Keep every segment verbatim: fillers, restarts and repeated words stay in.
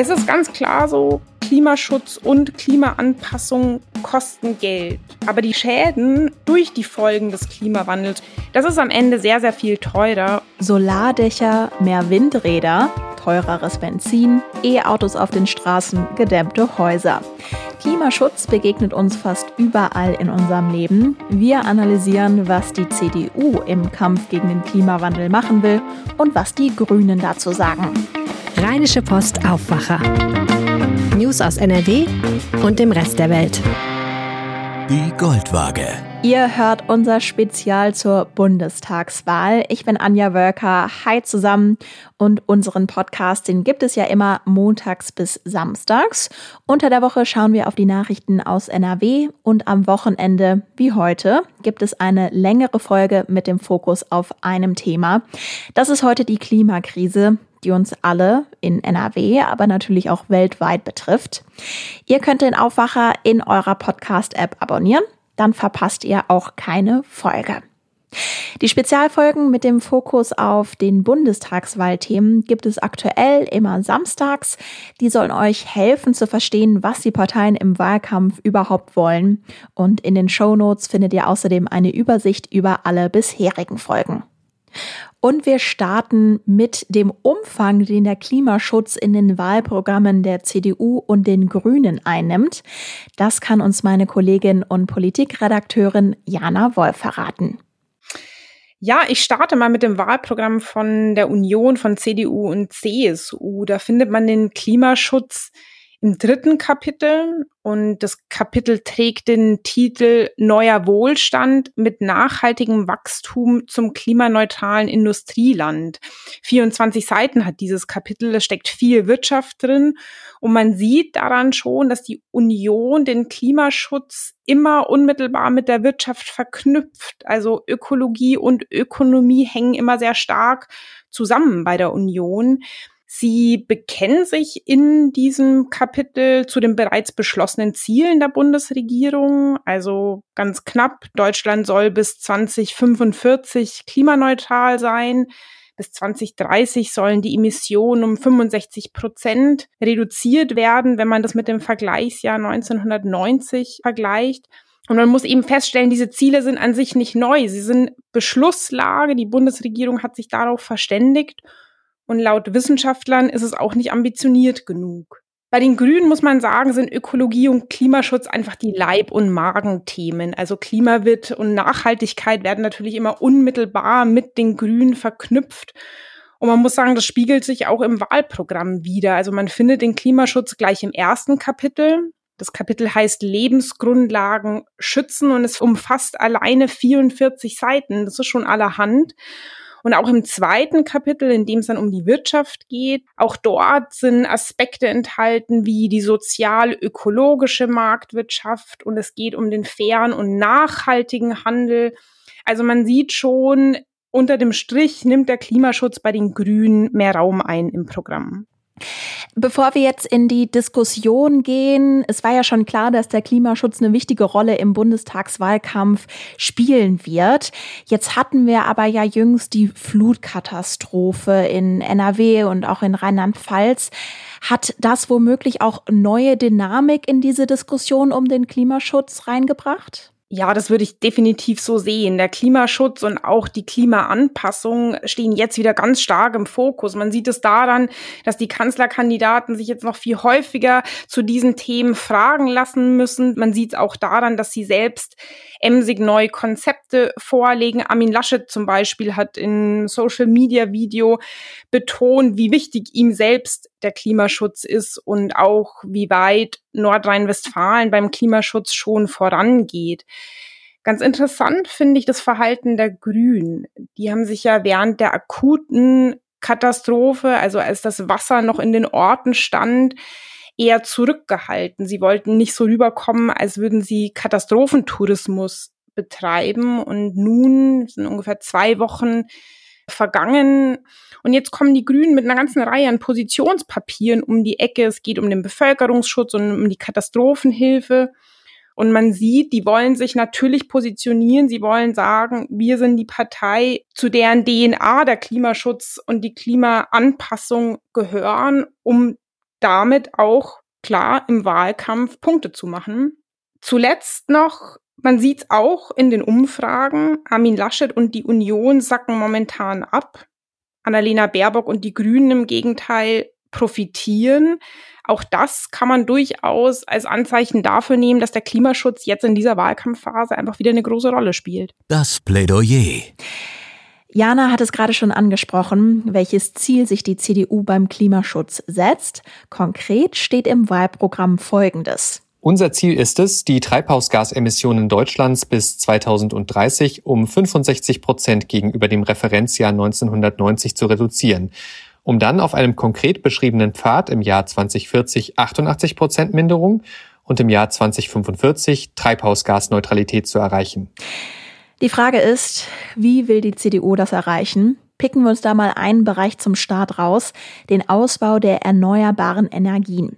Es ist ganz klar so, Klimaschutz und Klimaanpassung kosten Geld. Aber die Schäden durch die Folgen des Klimawandels, das ist am Ende sehr, sehr viel teurer. Solardächer, mehr Windräder, teureres Benzin, E-Autos auf den Straßen, gedämmte Häuser. Klimaschutz begegnet uns fast überall in unserem Leben. Wir analysieren, was die C D U im Kampf gegen den Klimawandel machen will und was die Grünen dazu sagen. Rheinische Post Aufwacher. News aus N R W und dem Rest der Welt. Die Goldwaage. Ihr hört unser Spezial zur Bundestagswahl. Ich bin Anja Wölker. Hi zusammen. Und unseren Podcast, den gibt es ja immer montags bis samstags. Unter der Woche schauen wir auf die Nachrichten aus N R W. Und am Wochenende, wie heute, gibt es eine längere Folge mit dem Fokus auf einem Thema. Das ist heute die Klimakrise, die uns alle in N R W, aber natürlich auch weltweit betrifft. Ihr könnt den Aufwacher in eurer Podcast-App abonnieren, dann verpasst ihr auch keine Folge. Die Spezialfolgen mit dem Fokus auf den Bundestagswahlthemen gibt es aktuell immer samstags. Die sollen euch helfen zu verstehen, was die Parteien im Wahlkampf überhaupt wollen. Und in den Shownotes findet ihr außerdem eine Übersicht über alle bisherigen Folgen. Und wir starten mit dem Umfang, den der Klimaschutz in den Wahlprogrammen der C D U und den Grünen einnimmt. Das kann uns meine Kollegin und Politikredakteurin Jana Wolf verraten. Ja, ich starte mal mit dem Wahlprogramm von der Union, von C D U und C S U. Da findet man den Klimaschutz im dritten Kapitel und das Kapitel trägt den Titel Neuer Wohlstand mit nachhaltigem Wachstum zum klimaneutralen Industrieland. vierundzwanzig Seiten hat dieses Kapitel, da steckt viel Wirtschaft drin und man sieht daran schon, dass die Union den Klimaschutz immer unmittelbar mit der Wirtschaft verknüpft. Also Ökologie und Ökonomie hängen immer sehr stark zusammen bei der Union. Sie bekennen sich in diesem Kapitel zu den bereits beschlossenen Zielen der Bundesregierung. Also ganz knapp, Deutschland soll bis zwanzig fünfundvierzig klimaneutral sein. Bis zwanzig dreißig sollen die Emissionen um fünfundsechzig Prozent reduziert werden, wenn man das mit dem Vergleichsjahr neunzehnhundertneunzig vergleicht. Und man muss eben feststellen, diese Ziele sind an sich nicht neu. Sie sind Beschlusslage. Die Bundesregierung hat sich darauf verständigt. Und laut Wissenschaftlern ist es auch nicht ambitioniert genug. Bei den Grünen, muss man sagen, sind Ökologie und Klimaschutz einfach die Leib- und Magenthemen. Also Klimawit und Nachhaltigkeit werden natürlich immer unmittelbar mit den Grünen verknüpft. Und man muss sagen, das spiegelt sich auch im Wahlprogramm wider. Also man findet den Klimaschutz gleich im ersten Kapitel. Das Kapitel heißt Lebensgrundlagen schützen und es umfasst alleine vierundvierzig Seiten. Das ist schon allerhand. Und auch im zweiten Kapitel, in dem es dann um die Wirtschaft geht, auch dort sind Aspekte enthalten wie die sozial-ökologische Marktwirtschaft und es geht um den fairen und nachhaltigen Handel. Also man sieht schon, unter dem Strich nimmt der Klimaschutz bei den Grünen mehr Raum ein im Programm. Bevor wir jetzt in die Diskussion gehen, es war ja schon klar, dass der Klimaschutz eine wichtige Rolle im Bundestagswahlkampf spielen wird. Jetzt hatten wir aber ja jüngst die Flutkatastrophe in N R W und auch in Rheinland-Pfalz. Hat das womöglich auch neue Dynamik in diese Diskussion um den Klimaschutz reingebracht? Ja, das würde ich definitiv so sehen. Der Klimaschutz und auch die Klimaanpassung stehen jetzt wieder ganz stark im Fokus. Man sieht es daran, dass die Kanzlerkandidaten sich jetzt noch viel häufiger zu diesen Themen fragen lassen müssen. Man sieht es auch daran, dass sie selbst emsig neue Konzepte vorlegen. Armin Laschet zum Beispiel hat in Social-Media-Video betont, wie wichtig ihm selbst der Klimaschutz ist und auch wie weit Nordrhein-Westfalen beim Klimaschutz schon vorangeht. Ganz interessant finde ich das Verhalten der Grünen. Die haben sich ja während der akuten Katastrophe, also als das Wasser noch in den Orten stand, eher zurückgehalten. Sie wollten nicht so rüberkommen, als würden sie Katastrophentourismus betreiben. Und nun sind ungefähr zwei Wochen vergangen. Und jetzt kommen die Grünen mit einer ganzen Reihe an Positionspapieren um die Ecke. Es geht um den Bevölkerungsschutz und um die Katastrophenhilfe. Und man sieht, die wollen sich natürlich positionieren. Sie wollen sagen, wir sind die Partei, zu deren D N A der Klimaschutz und die Klimaanpassung gehören, um damit auch klar im Wahlkampf Punkte zu machen. Zuletzt noch, man sieht es auch in den Umfragen, Armin Laschet und die Union sacken momentan ab. Annalena Baerbock und die Grünen im Gegenteil profitieren. Auch das kann man durchaus als Anzeichen dafür nehmen, dass der Klimaschutz jetzt in dieser Wahlkampfphase einfach wieder eine große Rolle spielt. Das Plädoyer. Jana hat es gerade schon angesprochen, welches Ziel sich die C D U beim Klimaschutz setzt. Konkret steht im Wahlprogramm Folgendes. Unser Ziel ist es, die Treibhausgasemissionen Deutschlands bis zweitausenddreißig um fünfundsechzig Prozent gegenüber dem Referenzjahr neunzehnhundertneunzig zu reduzieren, um dann auf einem konkret beschriebenen Pfad im Jahr zweitausendvierzig achtundachtzig Prozent Minderung und im Jahr zweitausendfünfundvierzig Treibhausgasneutralität zu erreichen. Die Frage ist, wie will die C D U das erreichen? Picken wir uns da mal einen Bereich zum Start raus, den Ausbau der erneuerbaren Energien.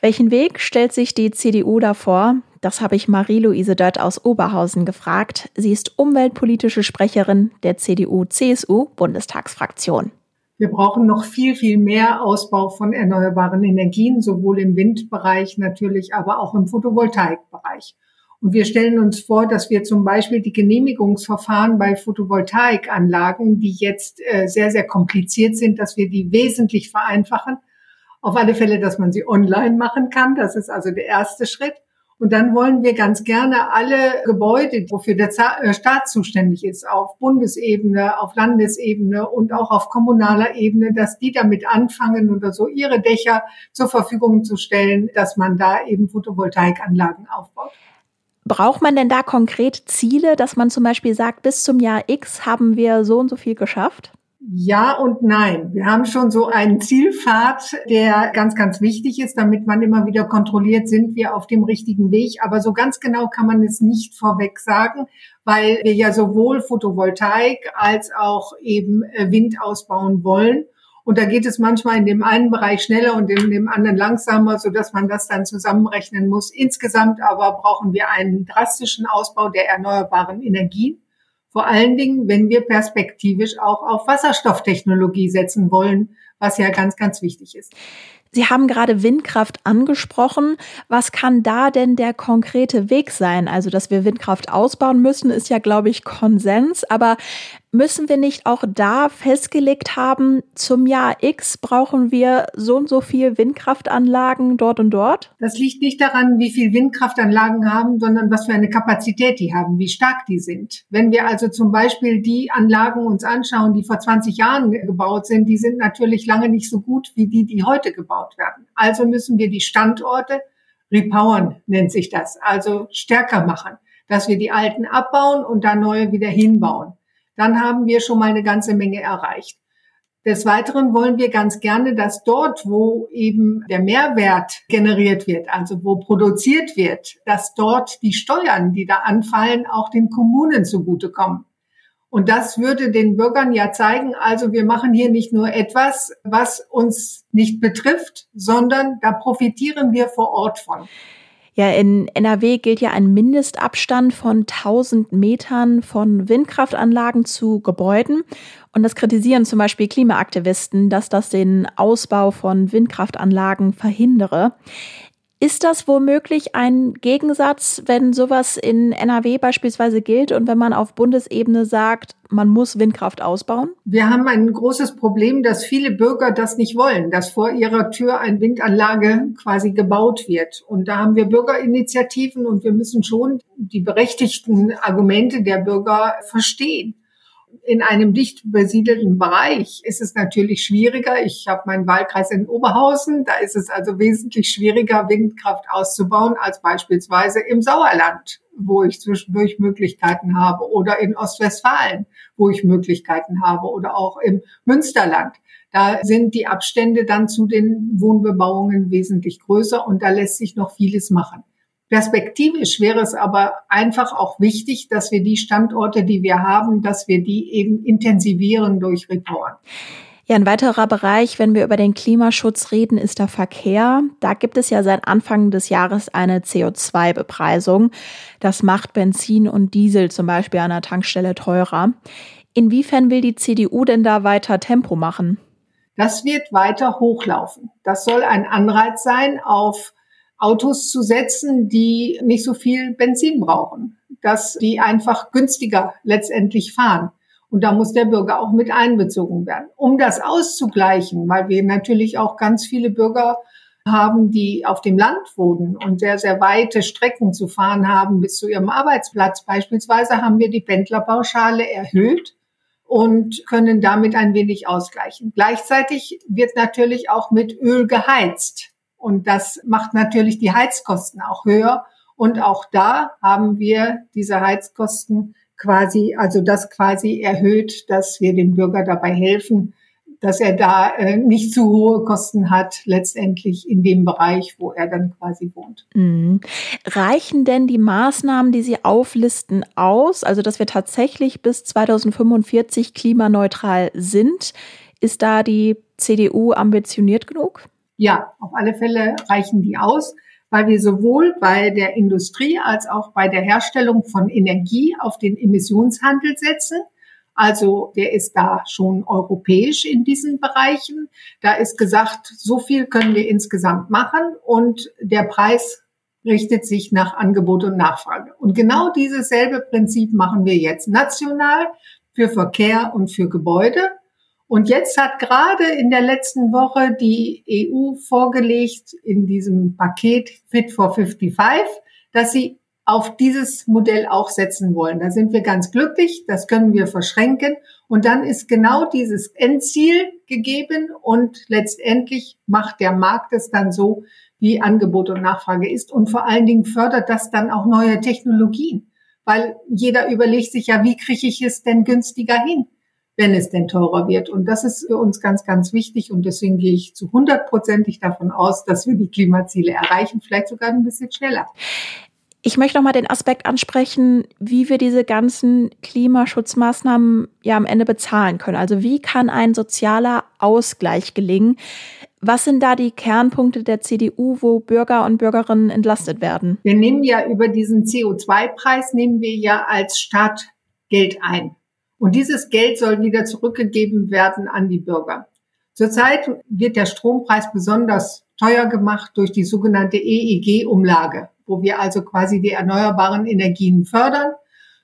Welchen Weg stellt sich die C D U da vor? Das habe ich Marie-Luise Dött aus Oberhausen gefragt. Sie ist umweltpolitische Sprecherin der C D U C S U Bundestagsfraktion. Wir brauchen noch viel, viel mehr Ausbau von erneuerbaren Energien, sowohl im Windbereich natürlich, aber auch im Photovoltaikbereich. Und wir stellen uns vor, dass wir zum Beispiel die Genehmigungsverfahren bei Photovoltaikanlagen, die jetzt sehr, sehr kompliziert sind, dass wir die wesentlich vereinfachen. Auf alle Fälle, dass man sie online machen kann. Das ist also der erste Schritt. Und dann wollen wir ganz gerne alle Gebäude, wofür der Staat zuständig ist, auf Bundesebene, auf Landesebene und auch auf kommunaler Ebene, dass die damit anfangen oder so ihre Dächer zur Verfügung zu stellen, dass man da eben Photovoltaikanlagen aufbaut. Braucht man denn da konkret Ziele, dass man zum Beispiel sagt, bis zum Jahr X haben wir so und so viel geschafft? Ja und nein. Wir haben schon so einen Zielpfad, der ganz, ganz wichtig ist, damit man immer wieder kontrolliert, sind wir auf dem richtigen Weg. Aber so ganz genau kann man es nicht vorweg sagen, weil wir ja sowohl Photovoltaik als auch eben Wind ausbauen wollen. Und da geht es manchmal in dem einen Bereich schneller und in dem anderen langsamer, sodass man das dann zusammenrechnen muss. Insgesamt aber brauchen wir einen drastischen Ausbau der erneuerbaren Energien. Vor allen Dingen, wenn wir perspektivisch auch auf Wasserstofftechnologie setzen wollen, was ja ganz, ganz wichtig ist. Sie haben gerade Windkraft angesprochen. Was kann da denn der konkrete Weg sein? Also, dass wir Windkraft ausbauen müssen, ist ja, glaube ich, Konsens. Aber müssen wir nicht auch da festgelegt haben, zum Jahr X brauchen wir so und so viel Windkraftanlagen dort und dort? Das liegt nicht daran, wie viel Windkraftanlagen haben, sondern was für eine Kapazität die haben, wie stark die sind. Wenn wir also zum Beispiel die Anlagen uns anschauen, die vor zwanzig Jahren gebaut sind, die sind natürlich lange nicht so gut wie die, die heute gebaut werden. Also müssen wir die Standorte repowern, nennt sich das, also stärker machen, dass wir die alten abbauen und dann neue wieder hinbauen. Dann haben wir schon mal eine ganze Menge erreicht. Des Weiteren wollen wir ganz gerne, dass dort, wo eben der Mehrwert generiert wird, also wo produziert wird, dass dort die Steuern, die da anfallen, auch den Kommunen zugutekommen. Und das würde den Bürgern ja zeigen, also wir machen hier nicht nur etwas, was uns nicht betrifft, sondern da profitieren wir vor Ort von. Ja, in N R W gilt ja ein Mindestabstand von tausend Metern von Windkraftanlagen zu Gebäuden. Und das kritisieren zum Beispiel Klimaaktivisten, dass das den Ausbau von Windkraftanlagen verhindere. Ist das womöglich ein Gegensatz, wenn sowas in N R W beispielsweise gilt und wenn man auf Bundesebene sagt, man muss Windkraft ausbauen? Wir haben ein großes Problem, dass viele Bürger das nicht wollen, dass vor ihrer Tür eine Windanlage quasi gebaut wird. Und da haben wir Bürgerinitiativen und wir müssen schon die berechtigten Argumente der Bürger verstehen. In einem dicht besiedelten Bereich ist es natürlich schwieriger. Ich habe meinen Wahlkreis in Oberhausen. Da ist es also wesentlich schwieriger, Windkraft auszubauen, als beispielsweise im Sauerland, wo ich zwischendurch Möglichkeiten habe, oder in Ostwestfalen, wo ich Möglichkeiten habe, oder auch im Münsterland. Da sind die Abstände dann zu den Wohnbebauungen wesentlich größer und da lässt sich noch vieles machen. Perspektivisch wäre es aber einfach auch wichtig, dass wir die Standorte, die wir haben, dass wir die eben intensivieren durch Repowern. Ja, ein weiterer Bereich, wenn wir über den Klimaschutz reden, ist der Verkehr. Da gibt es ja seit Anfang des Jahres eine C O zwei Bepreisung. Das macht Benzin und Diesel zum Beispiel an der Tankstelle teurer. Inwiefern will die C D U denn da weiter Tempo machen? Das wird weiter hochlaufen. Das soll ein Anreiz sein, auf Autos zu setzen, die nicht so viel Benzin brauchen, dass die einfach günstiger letztendlich fahren. Und da muss der Bürger auch mit einbezogen werden. Um das auszugleichen, weil wir natürlich auch ganz viele Bürger haben, die auf dem Land wohnen und sehr, sehr weite Strecken zu fahren haben bis zu ihrem Arbeitsplatz beispielsweise, haben wir die Pendlerpauschale erhöht und können damit ein wenig ausgleichen. Gleichzeitig wird natürlich auch mit Öl geheizt. Und das macht natürlich die Heizkosten auch höher. Und auch da haben wir diese Heizkosten quasi, also das quasi erhöht, dass wir dem Bürger dabei helfen, dass er da äh, nicht zu hohe Kosten hat, letztendlich in dem Bereich, wo er dann quasi wohnt. Mhm. Reichen denn die Maßnahmen, die Sie auflisten, aus? Also, dass wir tatsächlich bis zweitausendfünfundvierzig klimaneutral sind? Ist da die C D U ambitioniert genug? Ja, auf alle Fälle reichen die aus, weil wir sowohl bei der Industrie als auch bei der Herstellung von Energie auf den Emissionshandel setzen. Also der ist da schon europäisch in diesen Bereichen. Da ist gesagt, so viel können wir insgesamt machen und der Preis richtet sich nach Angebot und Nachfrage. Und genau dieses selbe Prinzip machen wir jetzt national für Verkehr und für Gebäude. Und jetzt hat gerade in der letzten Woche die E U vorgelegt in diesem Paket Fit for fünfundfünfzig, dass sie auf dieses Modell auch setzen wollen. Da sind wir ganz glücklich, das können wir verschränken. Und dann ist genau dieses Endziel gegeben und letztendlich macht der Markt es dann so, wie Angebot und Nachfrage ist. Und vor allen Dingen fördert das dann auch neue Technologien, weil jeder überlegt sich ja, wie kriege ich es denn günstiger hin, wenn es denn teurer wird. Und das ist für uns ganz, ganz wichtig. Und deswegen gehe ich zu hundertprozentig davon aus, dass wir die Klimaziele erreichen, vielleicht sogar ein bisschen schneller. Ich möchte nochmal den Aspekt ansprechen, wie wir diese ganzen Klimaschutzmaßnahmen ja am Ende bezahlen können. Also wie kann ein sozialer Ausgleich gelingen? Was sind da die Kernpunkte der C D U, wo Bürger und Bürgerinnen entlastet werden? Wir nehmen ja über diesen C O zwei Preis, nehmen wir ja als Staat Geld ein. Und dieses Geld soll wieder zurückgegeben werden an die Bürger. Zurzeit wird der Strompreis besonders teuer gemacht durch die sogenannte E E G-Umlage, wo wir also quasi die erneuerbaren Energien fördern.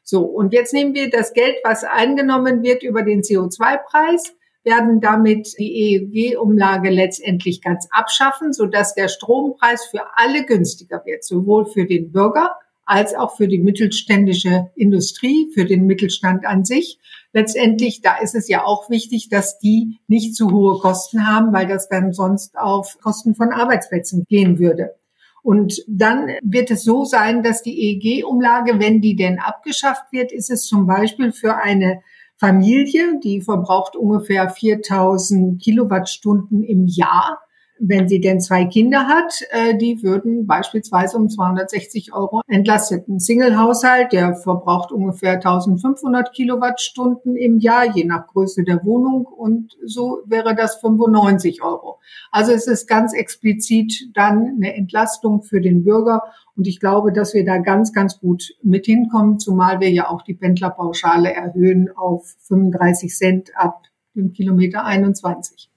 So, und jetzt nehmen wir das Geld, was eingenommen wird über den C O zwei Preis, werden damit die E E G-Umlage letztendlich ganz abschaffen, sodass der Strompreis für alle günstiger wird, sowohl für den Bürger als auch für die mittelständische Industrie, für den Mittelstand an sich. Letztendlich, da ist es ja auch wichtig, dass die nicht zu hohe Kosten haben, weil das dann sonst auf Kosten von Arbeitsplätzen gehen würde. Und dann wird es so sein, dass die E E G-Umlage, wenn die denn abgeschafft wird, ist es zum Beispiel für eine Familie, die verbraucht ungefähr viertausend Kilowattstunden im Jahr. Wenn sie denn zwei Kinder hat, die würden beispielsweise um zweihundertsechzig Euro entlastet. Ein Single-Haushalt, der verbraucht ungefähr eintausendfünfhundert Kilowattstunden im Jahr, je nach Größe der Wohnung. Und so wäre das fünfundneunzig Euro. Also es ist ganz explizit dann eine Entlastung für den Bürger. Und ich glaube, dass wir da ganz, ganz gut mit hinkommen, zumal wir ja auch die Pendlerpauschale erhöhen auf fünfunddreißig Cent ab dem Kilometer einundzwanzig.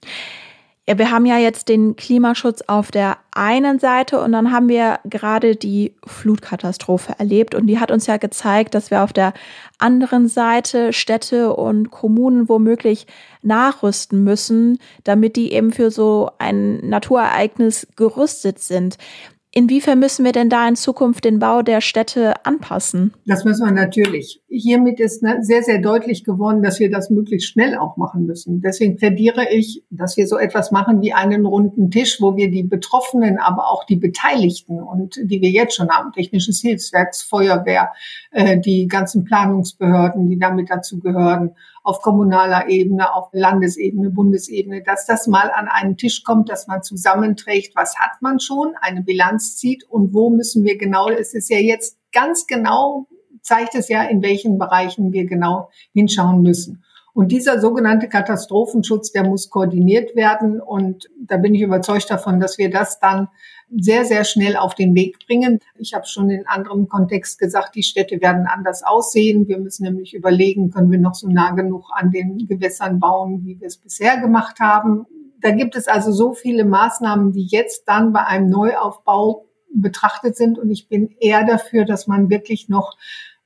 Ja, wir haben ja jetzt den Klimaschutz auf der einen Seite und dann haben wir gerade die Flutkatastrophe erlebt und die hat uns ja gezeigt, dass wir auf der anderen Seite Städte und Kommunen womöglich nachrüsten müssen, damit die eben für so ein Naturereignis gerüstet sind. Inwiefern müssen wir denn da in Zukunft den Bau der Städte anpassen? Das müssen wir natürlich. Hiermit ist sehr, sehr deutlich geworden, dass wir das möglichst schnell auch machen müssen. Deswegen plädiere ich, dass wir so etwas machen wie einen runden Tisch, wo wir die Betroffenen, aber auch die Beteiligten und die wir jetzt schon haben, Technisches Hilfswerk, Feuerwehr, die ganzen Planungsbehörden, die damit dazu gehören, auf kommunaler Ebene, auf Landesebene, Bundesebene, dass das mal an einen Tisch kommt, dass man zusammenträgt, was hat man schon, eine Bilanz zieht und wo müssen wir genau, es ist ja jetzt ganz genau, zeigt es ja, in welchen Bereichen wir genau hinschauen müssen. Und dieser sogenannte Katastrophenschutz, der muss koordiniert werden und da bin ich überzeugt davon, dass wir das dann sehr, sehr schnell auf den Weg bringen. Ich habe schon in anderem Kontext gesagt, die Städte werden anders aussehen. Wir müssen nämlich überlegen, können wir noch so nah genug an den Gewässern bauen, wie wir es bisher gemacht haben. Da gibt es also so viele Maßnahmen, die jetzt dann bei einem Neuaufbau betrachtet sind. Und ich bin eher dafür, dass man wirklich noch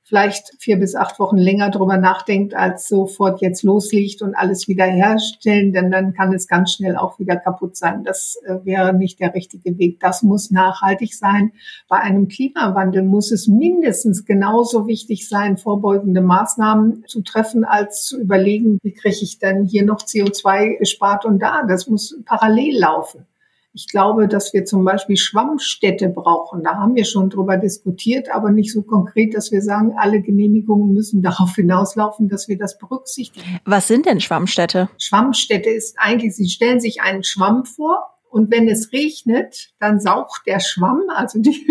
vielleicht vier bis acht Wochen länger drüber nachdenkt, als sofort jetzt loslegt und alles wiederherstellen. Denn dann kann es ganz schnell auch wieder kaputt sein. Das wäre nicht der richtige Weg. Das muss nachhaltig sein. Bei einem Klimawandel muss es mindestens genauso wichtig sein, vorbeugende Maßnahmen zu treffen, als zu überlegen, wie kriege ich dann hier noch C O zwei gespart und da. Das muss parallel laufen. Ich glaube, dass wir zum Beispiel Schwammstädte brauchen. Da haben wir schon drüber diskutiert, aber nicht so konkret, dass wir sagen, alle Genehmigungen müssen darauf hinauslaufen, dass wir das berücksichtigen. Was sind denn Schwammstädte? Schwammstädte ist eigentlich, Sie stellen sich einen Schwamm vor und wenn es regnet, dann saugt der Schwamm, also die,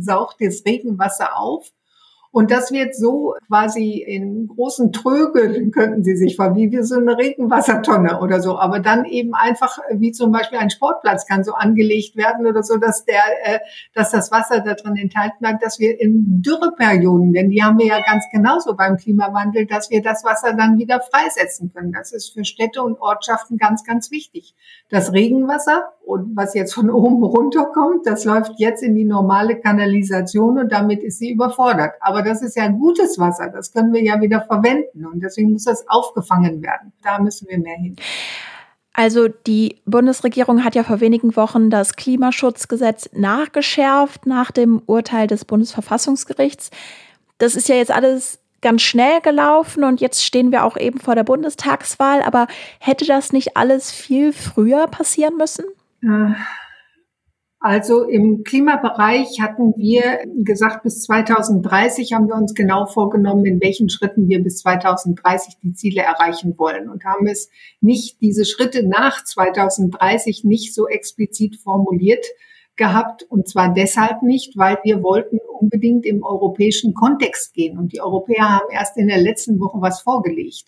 saugt das Regenwasser auf. Und das wird so quasi in großen Trögen, könnten Sie sich vorstellen, wie so eine Regenwassertonne oder so. Aber dann eben einfach, wie zum Beispiel ein Sportplatz kann so angelegt werden oder so, dass der, äh, dass das Wasser da drin enthalten bleibt, dass wir in Dürreperioden, denn die haben wir ja ganz genauso beim Klimawandel, dass wir das Wasser dann wieder freisetzen können. Das ist für Städte und Ortschaften ganz, ganz wichtig. Das Regenwasser, und was jetzt von oben runterkommt, das läuft jetzt in die normale Kanalisation und damit ist sie überfordert. Aber das ist ja gutes Wasser, das können wir ja wieder verwenden und deswegen muss das aufgefangen werden. Da müssen wir mehr hin. Also die Bundesregierung hat ja vor wenigen Wochen das Klimaschutzgesetz nachgeschärft nach dem Urteil des Bundesverfassungsgerichts. Das ist ja jetzt alles ganz schnell gelaufen und jetzt stehen wir auch eben vor der Bundestagswahl. Aber hätte das nicht alles viel früher passieren müssen? Also im Klimabereich hatten wir gesagt, bis zweitausenddreißig haben wir uns genau vorgenommen, in welchen Schritten wir bis zweitausenddreißig die Ziele erreichen wollen und haben es nicht, diese Schritte nach zweitausenddreißig nicht so explizit formuliert gehabt und zwar deshalb nicht, weil wir wollten unbedingt im europäischen Kontext gehen und die Europäer haben erst in der letzten Woche was vorgelegt.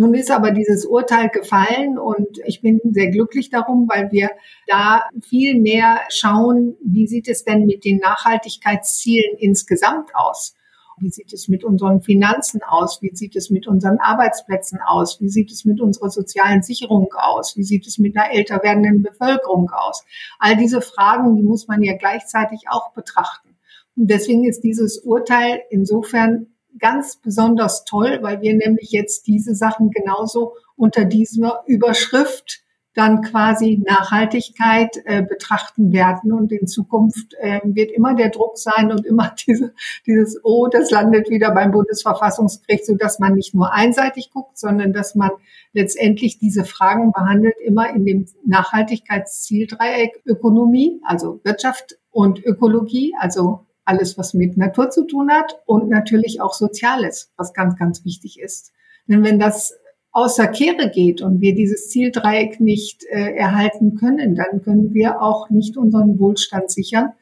Nun ist aber dieses Urteil gefallen und ich bin sehr glücklich darum, weil wir da viel mehr schauen, wie sieht es denn mit den Nachhaltigkeitszielen insgesamt aus? Wie sieht es mit unseren Finanzen aus? Wie sieht es mit unseren Arbeitsplätzen aus? Wie sieht es mit unserer sozialen Sicherung aus? Wie sieht es mit einer älter werdenden Bevölkerung aus? All diese Fragen, die muss man ja gleichzeitig auch betrachten. Und deswegen ist dieses Urteil insofern ganz besonders toll, weil wir nämlich jetzt diese Sachen genauso unter dieser Überschrift dann quasi Nachhaltigkeit äh, betrachten werden. Und in Zukunft äh, wird immer der Druck sein und immer diese, dieses, oh, das landet wieder beim Bundesverfassungsgericht, sodass man nicht nur einseitig guckt, sondern dass man letztendlich diese Fragen behandelt, immer in dem Nachhaltigkeitszieldreieck Ökonomie, also Wirtschaft und Ökologie, also alles, was mit Natur zu tun hat und natürlich auch Soziales, was ganz, ganz wichtig ist. Denn wenn das außer Kehre geht und wir dieses Zieldreieck nicht äh, erhalten können, dann können wir auch nicht unseren Wohlstand sichern.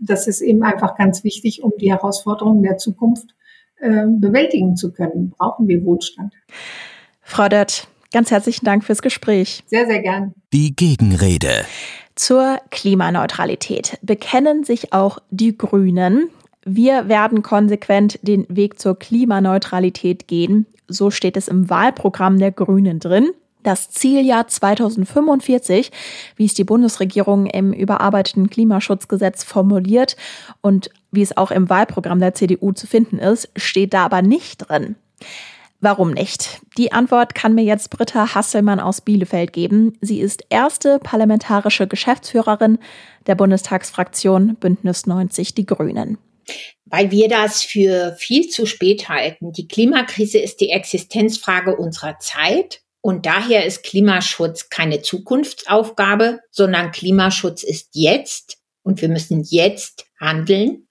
Das ist eben einfach ganz wichtig, um die Herausforderungen der Zukunft äh, bewältigen zu können. Brauchen wir Wohlstand. Frau Dött, ganz herzlichen Dank fürs Gespräch. Sehr, sehr gern. Die Gegenrede. Zur Klimaneutralität bekennen sich auch die Grünen. Wir werden konsequent den Weg zur Klimaneutralität gehen. So steht es im Wahlprogramm der Grünen drin. Das Zieljahr zweitausendfünfundvierzig, wie es die Bundesregierung im überarbeiteten Klimaschutzgesetz formuliert und wie es auch im Wahlprogramm der C D U zu finden ist, steht da aber nicht drin. Warum nicht? Die Antwort kann mir jetzt Britta Hasselmann aus Bielefeld geben. Sie ist erste parlamentarische Geschäftsführerin der Bundestagsfraktion Bündnis neunzig Die Grünen. Weil wir das für viel zu spät halten. Die Klimakrise ist die Existenzfrage unserer Zeit und daher ist Klimaschutz keine Zukunftsaufgabe, sondern Klimaschutz ist jetzt und wir müssen jetzt handeln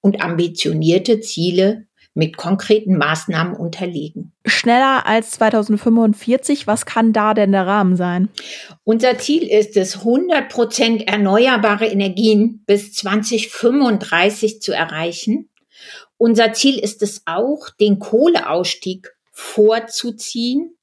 und ambitionierte Ziele mit konkreten Maßnahmen unterlegen. Schneller als zweitausendfünfundvierzig, was kann da denn der Rahmen sein? Unser Ziel ist es, hundert Prozent erneuerbare Energien bis zweitausendfünfunddreißig zu erreichen. Unser Ziel ist es auch, den Kohleausstieg vorzuziehen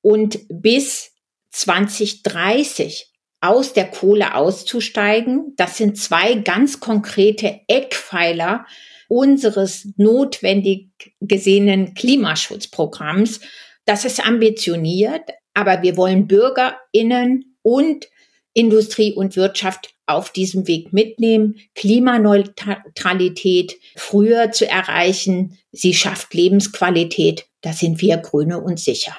und bis zweitausenddreißig aus der Kohle auszusteigen. Das sind zwei ganz konkrete Eckpfeiler unseres notwendig gesehenen Klimaschutzprogramms. Das ist ambitioniert, aber wir wollen BürgerInnen und Industrie und Wirtschaft auf diesem Weg mitnehmen, Klimaneutralität früher zu erreichen. Sie schafft Lebensqualität. Da sind wir Grüne uns sicher.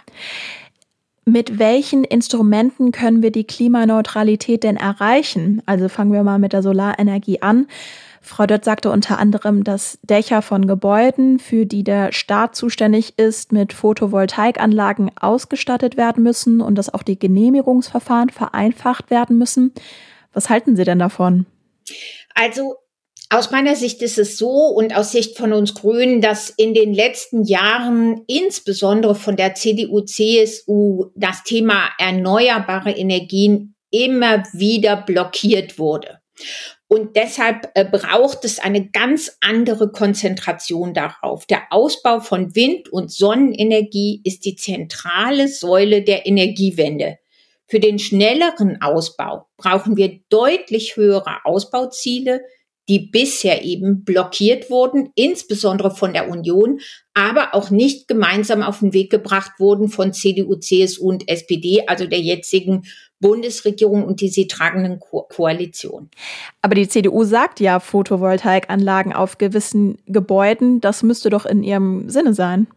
Mit welchen Instrumenten können wir die Klimaneutralität denn erreichen? Also fangen wir mal mit der Solarenergie an. Frau Dött sagte unter anderem, dass Dächer von Gebäuden, für die der Staat zuständig ist, mit Photovoltaikanlagen ausgestattet werden müssen und dass auch die Genehmigungsverfahren vereinfacht werden müssen. Was halten Sie denn davon? Also aus meiner Sicht ist es so und aus Sicht von uns Grünen, dass in den letzten Jahren insbesondere von der C D U C S U das Thema erneuerbare Energien immer wieder blockiert wurde. Und deshalb braucht es eine ganz andere Konzentration darauf. Der Ausbau von Wind- und Sonnenenergie ist die zentrale Säule der Energiewende. Für den schnelleren Ausbau brauchen wir deutlich höhere Ausbauziele, die bisher eben blockiert wurden, insbesondere von der Union, aber auch nicht gemeinsam auf den Weg gebracht wurden von C D U, C S U und S P D, also der jetzigen Bundesregierung und die sie tragenden Ko- Koalition. Aber die C D U sagt ja, Photovoltaikanlagen auf gewissen Gebäuden, das müsste doch in ihrem Sinne sein.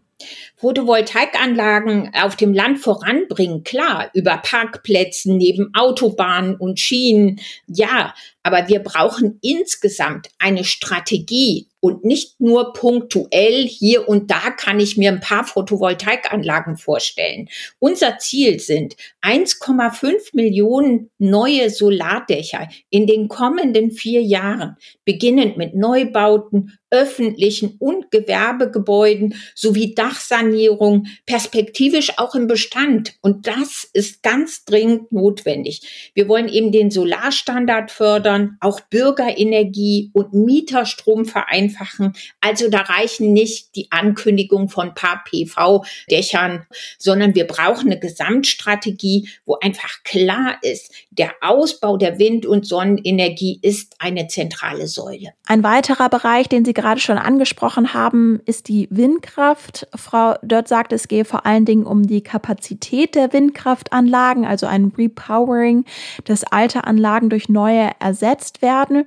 Photovoltaikanlagen auf dem Land voranbringen, klar, über Parkplätzen, neben Autobahnen und Schienen, ja, aber wir brauchen insgesamt eine Strategie und nicht nur punktuell hier und da kann ich mir ein paar Photovoltaikanlagen vorstellen. Unser Ziel sind eins Komma fünf Millionen neue Solardächer in den kommenden vier Jahren, beginnend mit Neubauten, öffentlichen und Gewerbegebäuden sowie Dachsanierung, perspektivisch auch im Bestand. Und das ist ganz dringend notwendig. Wir wollen eben den Solarstandard fördern, auch Bürgerenergie und Mieterstrom vereinfachen. Also da reichen nicht die Ankündigung von ein paar P V-Dächern, sondern wir brauchen eine Gesamtstrategie, wo einfach klar ist, der Ausbau der Wind- und Sonnenenergie ist eine zentrale Säule. Ein weiterer Bereich, den Sie gerade schon angesprochen haben, ist die Windkraft. Frau Dött sagt, es gehe vor allen Dingen um die Kapazität der Windkraftanlagen, also ein Repowering, dass alte Anlagen durch neue ersetzt werden.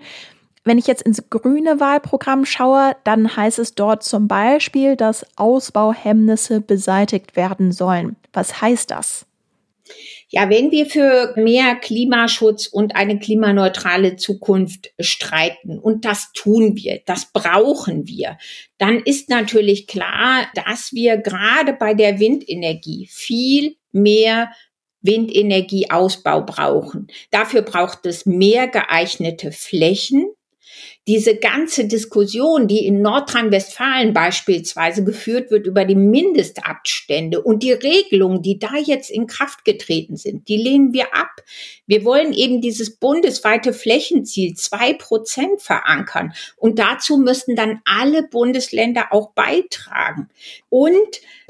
Wenn ich jetzt ins grüne Wahlprogramm schaue, dann heißt es dort zum Beispiel, dass Ausbauhemmnisse beseitigt werden sollen. Was heißt das? Ja, wenn wir für mehr Klimaschutz und eine klimaneutrale Zukunft streiten, und das tun wir, das brauchen wir, dann ist natürlich klar, dass wir gerade bei der Windenergie viel mehr Windenergieausbau brauchen. Dafür braucht es mehr geeignete Flächen. Diese ganze Diskussion, die in Nordrhein-Westfalen beispielsweise geführt wird über die Mindestabstände und die Regelungen, die da jetzt in Kraft getreten sind, die lehnen wir ab. Wir wollen eben dieses bundesweite Flächenziel zwei Prozent verankern und dazu müssen dann alle Bundesländer auch beitragen. Und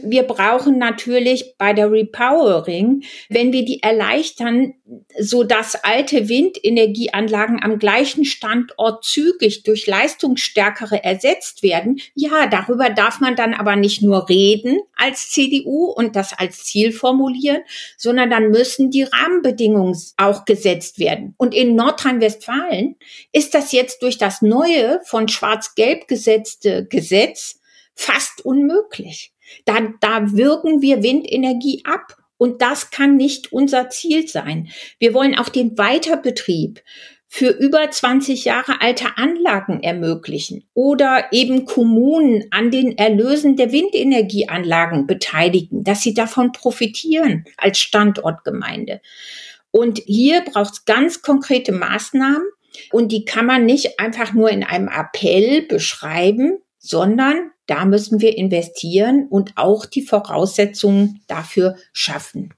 wir brauchen natürlich bei der Repowering, wenn wir die erleichtern, sodass alte Windenergieanlagen am gleichen Standort zügig durch leistungsstärkere ersetzt werden. Ja, darüber darf man dann aber nicht nur reden als C D U und das als Ziel formulieren, sondern dann müssen die Rahmenbedingungen auch gesetzt werden. Und in Nordrhein-Westfalen ist das jetzt durch das neue von Schwarz-Gelb gesetzte Gesetz fast unmöglich. Da, da wirken wir Windenergie ab. Und das kann nicht unser Ziel sein. Wir wollen auch den Weiterbetrieb für über zwanzig Jahre alte Anlagen ermöglichen oder eben Kommunen an den Erlösen der Windenergieanlagen beteiligen, dass sie davon profitieren als Standortgemeinde. Und hier braucht es ganz konkrete Maßnahmen und die kann man nicht einfach nur in einem Appell beschreiben, sondern da müssen wir investieren und auch die Voraussetzungen dafür schaffen.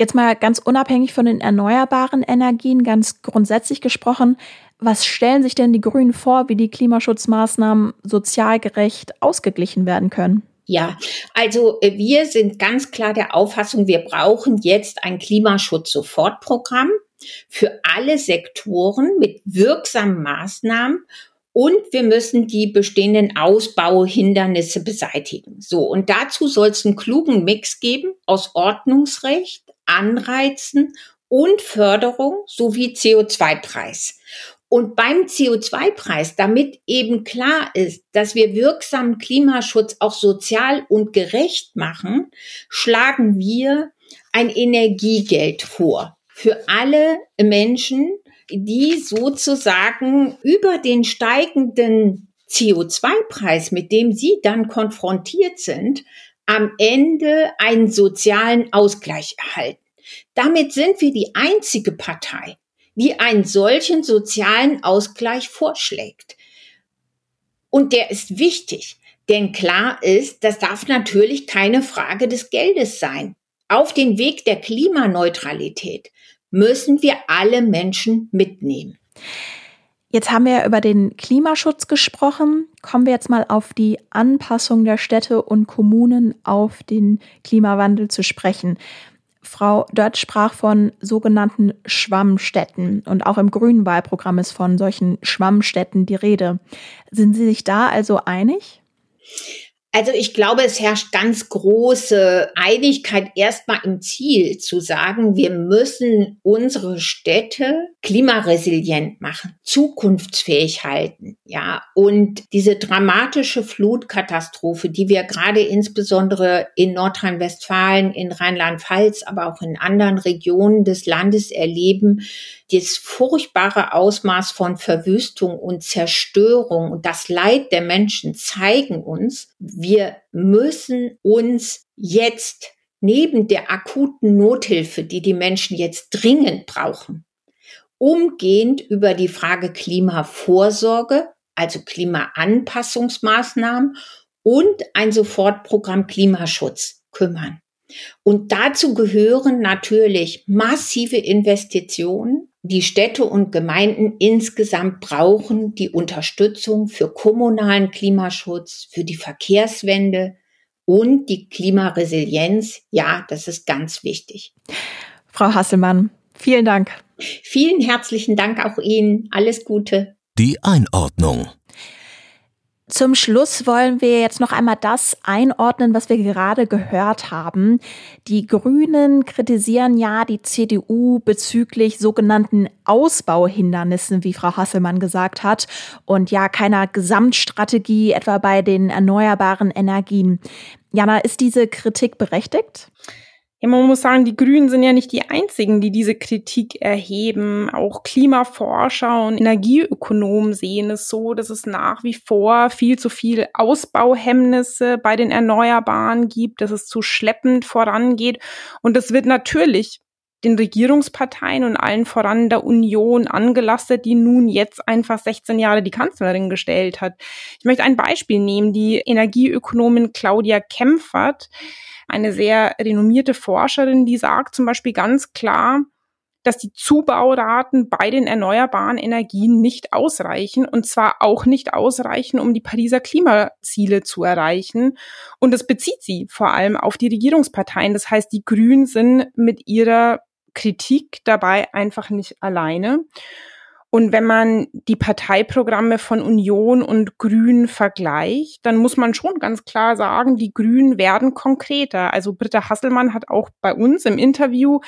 Jetzt mal ganz unabhängig von den erneuerbaren Energien, ganz grundsätzlich gesprochen, was stellen sich denn die Grünen vor, wie die Klimaschutzmaßnahmen sozial gerecht ausgeglichen werden können? Ja, also wir sind ganz klar der Auffassung, wir brauchen jetzt ein Klimaschutz-Sofortprogramm für alle Sektoren mit wirksamen Maßnahmen. Und wir müssen die bestehenden Ausbauhindernisse beseitigen. So, und dazu soll es einen klugen Mix geben aus Ordnungsrecht, Anreizen und Förderung sowie C O zwei Preis. Und beim C O zwei Preis, damit eben klar ist, dass wir wirksamen Klimaschutz auch sozial und gerecht machen, schlagen wir ein Energiegeld vor für alle Menschen, die sozusagen über den steigenden C O zwei Preis, mit dem sie dann konfrontiert sind, am Ende einen sozialen Ausgleich erhalten. Damit sind wir die einzige Partei, die einen solchen sozialen Ausgleich vorschlägt. Und der ist wichtig, denn klar ist, das darf natürlich keine Frage des Geldes sein. Auf den Weg der Klimaneutralität müssen wir alle Menschen mitnehmen. Jetzt haben wir ja über den Klimaschutz gesprochen. Kommen wir jetzt mal auf die Anpassung der Städte und Kommunen auf den Klimawandel zu sprechen. Frau Dött sprach von sogenannten Schwammstädten und auch im grünen Wahlprogramm ist von solchen Schwammstädten die Rede. Sind Sie sich da also einig? Also ich glaube, es herrscht ganz große Einigkeit erstmal im Ziel zu sagen, wir müssen unsere Städte klimaresilient machen, zukunftsfähig halten, ja. Und diese dramatische Flutkatastrophe, die wir gerade insbesondere in Nordrhein-Westfalen, in Rheinland-Pfalz, aber auch in anderen Regionen des Landes erleben, das furchtbare Ausmaß von Verwüstung und Zerstörung und das Leid der Menschen zeigen uns, wir müssen uns jetzt neben der akuten Nothilfe, die die Menschen jetzt dringend brauchen, umgehend über die Frage Klimavorsorge, also Klimaanpassungsmaßnahmen und ein Sofortprogramm Klimaschutz kümmern. Und dazu gehören natürlich massive Investitionen, die Städte und Gemeinden insgesamt brauchen, die Unterstützung für kommunalen Klimaschutz, für die Verkehrswende und die Klimaresilienz. Ja, das ist ganz wichtig. Frau Hasselmann, vielen Dank. Vielen herzlichen Dank auch Ihnen. Alles Gute. Die Einordnung. Zum Schluss wollen wir jetzt noch einmal das einordnen, was wir gerade gehört haben. Die Grünen kritisieren ja die C D U bezüglich sogenannten Ausbauhindernissen, wie Frau Hasselmann gesagt hat, und ja keiner Gesamtstrategie, etwa bei den erneuerbaren Energien. Jana, ist diese Kritik berechtigt? Ja, man muss sagen, die Grünen sind ja nicht die einzigen, die diese Kritik erheben. Auch Klimaforscher und Energieökonomen sehen es so, dass es nach wie vor viel zu viel Ausbauhemmnisse bei den Erneuerbaren gibt, dass es zu schleppend vorangeht. Und das wird natürlich den Regierungsparteien und allen voran der Union angelastet, die nun jetzt einfach sechzehn Jahre die Kanzlerin gestellt hat. Ich möchte ein Beispiel nehmen, die Energieökonomin Claudia Kempfert, eine sehr renommierte Forscherin, die sagt zum Beispiel ganz klar, dass die Zubauraten bei den erneuerbaren Energien nicht ausreichen und zwar auch nicht ausreichen, um die Pariser Klimaziele zu erreichen. Und das bezieht sie vor allem auf die Regierungsparteien. Das heißt, die Grünen sind mit ihrer Kritik dabei einfach nicht alleine. Und wenn man die Parteiprogramme von Union und Grünen vergleicht, dann muss man schon ganz klar sagen, die Grünen werden konkreter. Also Britta Hasselmann hat auch bei uns im Interview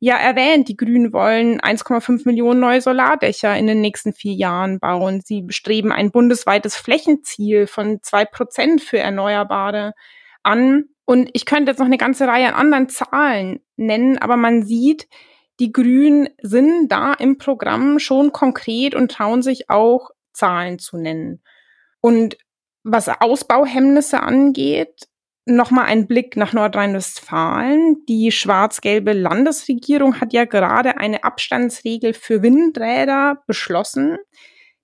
ja erwähnt, die Grünen wollen eins Komma fünf Millionen neue Solardächer in den nächsten vier Jahren bauen. Sie bestreben ein bundesweites Flächenziel von zwei Prozent für Erneuerbare an. Und ich könnte jetzt noch eine ganze Reihe an anderen Zahlen nennen, aber man sieht, die Grünen sind da im Programm schon konkret und trauen sich auch, Zahlen zu nennen. Und was Ausbauhemmnisse angeht, nochmal ein Blick nach Nordrhein-Westfalen. Die schwarz-gelbe Landesregierung hat ja gerade eine Abstandsregel für Windräder beschlossen.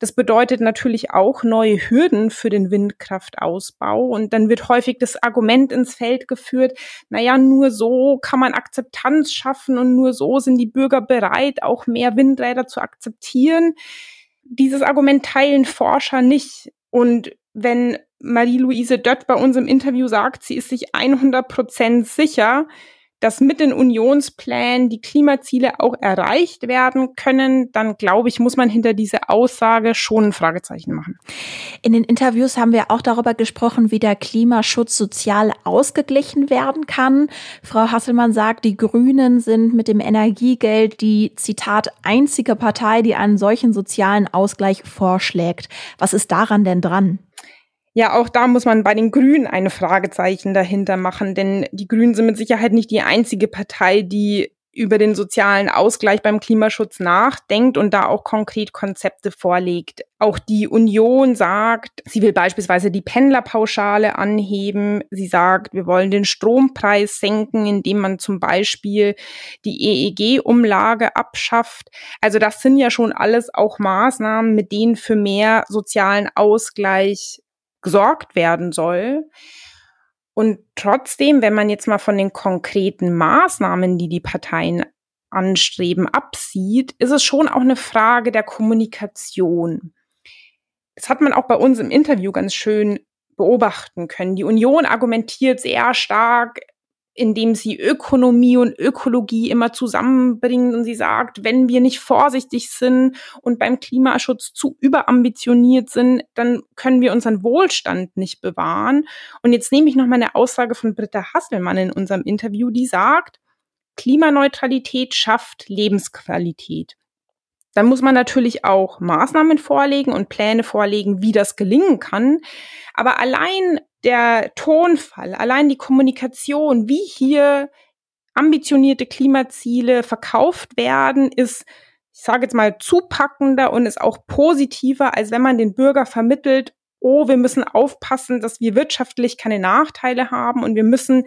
Das bedeutet natürlich auch neue Hürden für den Windkraftausbau. Und dann wird häufig das Argument ins Feld geführt, naja, nur so kann man Akzeptanz schaffen und nur so sind die Bürger bereit, auch mehr Windräder zu akzeptieren. Dieses Argument teilen Forscher nicht. Und wenn Marie-Luise Dött bei uns im Interview sagt, sie ist sich hundert Prozent sicher, dass mit den Unionsplänen die Klimaziele auch erreicht werden können, dann glaube ich, muss man hinter diese Aussage schon ein Fragezeichen machen. In den Interviews haben wir auch darüber gesprochen, wie der Klimaschutz sozial ausgeglichen werden kann. Frau Hasselmann sagt, die Grünen sind mit dem Energiegeld die, Zitat, einzige Partei, die einen solchen sozialen Ausgleich vorschlägt. Was ist daran denn dran? Ja, auch da muss man bei den Grünen ein Fragezeichen dahinter machen, denn die Grünen sind mit Sicherheit nicht die einzige Partei, die über den sozialen Ausgleich beim Klimaschutz nachdenkt und da auch konkret Konzepte vorlegt. Auch die Union sagt, sie will beispielsweise die Pendlerpauschale anheben. Sie sagt, wir wollen den Strompreis senken, indem man zum Beispiel die E E G-Umlage abschafft. Also das sind ja schon alles auch Maßnahmen, mit denen für mehr sozialen Ausgleich gesorgt werden soll. Und trotzdem, wenn man jetzt mal von den konkreten Maßnahmen, die die Parteien anstreben, absieht, ist es schon auch eine Frage der Kommunikation. Das hat man auch bei uns im Interview ganz schön beobachten können. Die Union argumentiert sehr stark, indem sie Ökonomie und Ökologie immer zusammenbringt und sie sagt, wenn wir nicht vorsichtig sind und beim Klimaschutz zu überambitioniert sind, dann können wir unseren Wohlstand nicht bewahren. Und jetzt nehme ich noch mal eine Aussage von Britta Hasselmann in unserem Interview, die sagt, Klimaneutralität schafft Lebensqualität. Dann muss man natürlich auch Maßnahmen vorlegen und Pläne vorlegen, wie das gelingen kann. Aber allein der Tonfall, allein die Kommunikation, wie hier ambitionierte Klimaziele verkauft werden, ist, ich sage jetzt mal, zupackender und ist auch positiver, als wenn man den Bürger vermittelt, oh, wir müssen aufpassen, dass wir wirtschaftlich keine Nachteile haben und wir müssen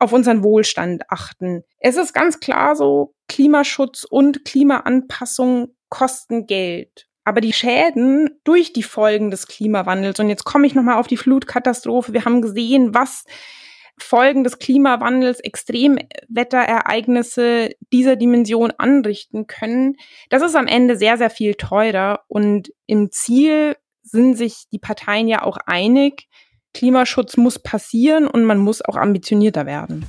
auf unseren Wohlstand achten. Es ist ganz klar so, Klimaschutz und Klimaanpassung kosten Geld. Aber die Schäden durch die Folgen des Klimawandels, und jetzt komme ich nochmal auf die Flutkatastrophe, wir haben gesehen, was Folgen des Klimawandels, Extremwetterereignisse dieser Dimension anrichten können, das ist am Ende sehr, sehr viel teurer. Und im Ziel sind sich die Parteien ja auch einig, Klimaschutz muss passieren und man muss auch ambitionierter werden.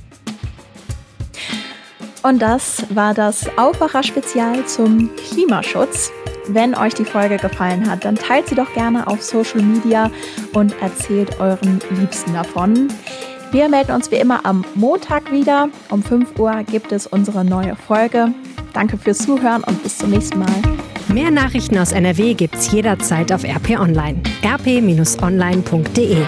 Und das war das Aufwacher-Spezial zum Klimaschutz. Wenn euch die Folge gefallen hat, dann teilt sie doch gerne auf Social Media und erzählt euren Liebsten davon. Wir melden uns wie immer am Montag wieder. Um fünf Uhr gibt es unsere neue Folge. Danke fürs Zuhören und bis zum nächsten Mal. Mehr Nachrichten aus N R W gibt's jederzeit auf R P Online. r p dash online punkt d e